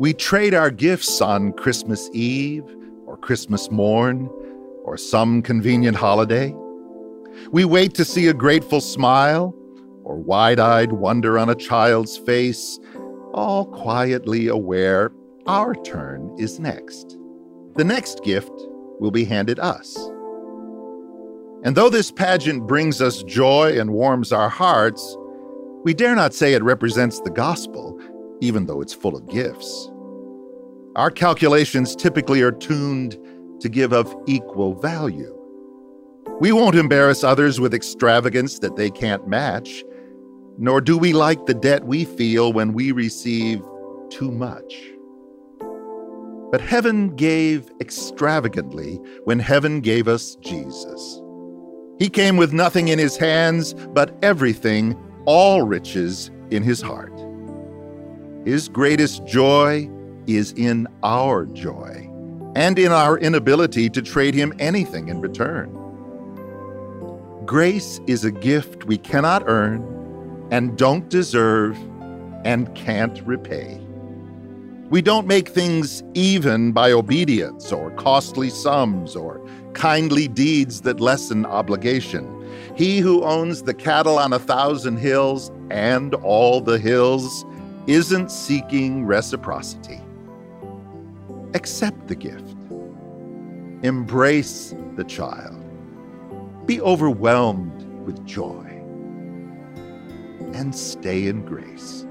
We trade our gifts on Christmas Eve or Christmas morn or some convenient holiday. We wait to see a grateful smile or wide-eyed wonder on a child's face, all quietly aware our turn is next. The next gift will be handed us. And though this pageant brings us joy and warms our hearts, we dare not say it represents the gospel, even though it's full of gifts. Our calculations typically are tuned to give of equal value. We won't embarrass others with extravagance that they can't match, nor do we like the debt we feel when we receive too much. But heaven gave extravagantly when heaven gave us Jesus. He came with nothing in his hands, but everything, all riches, in his heart. His greatest joy is in our joy and in our inability to trade him anything in return. Grace is a gift we cannot earn and don't deserve and can't repay. We don't make things even by obedience or costly sums or kindly deeds that lessen obligation. He who owns the cattle on 1,000 hills and all the hills isn't seeking reciprocity. Accept the gift. Embrace the child. Be overwhelmed with joy and stay in grace.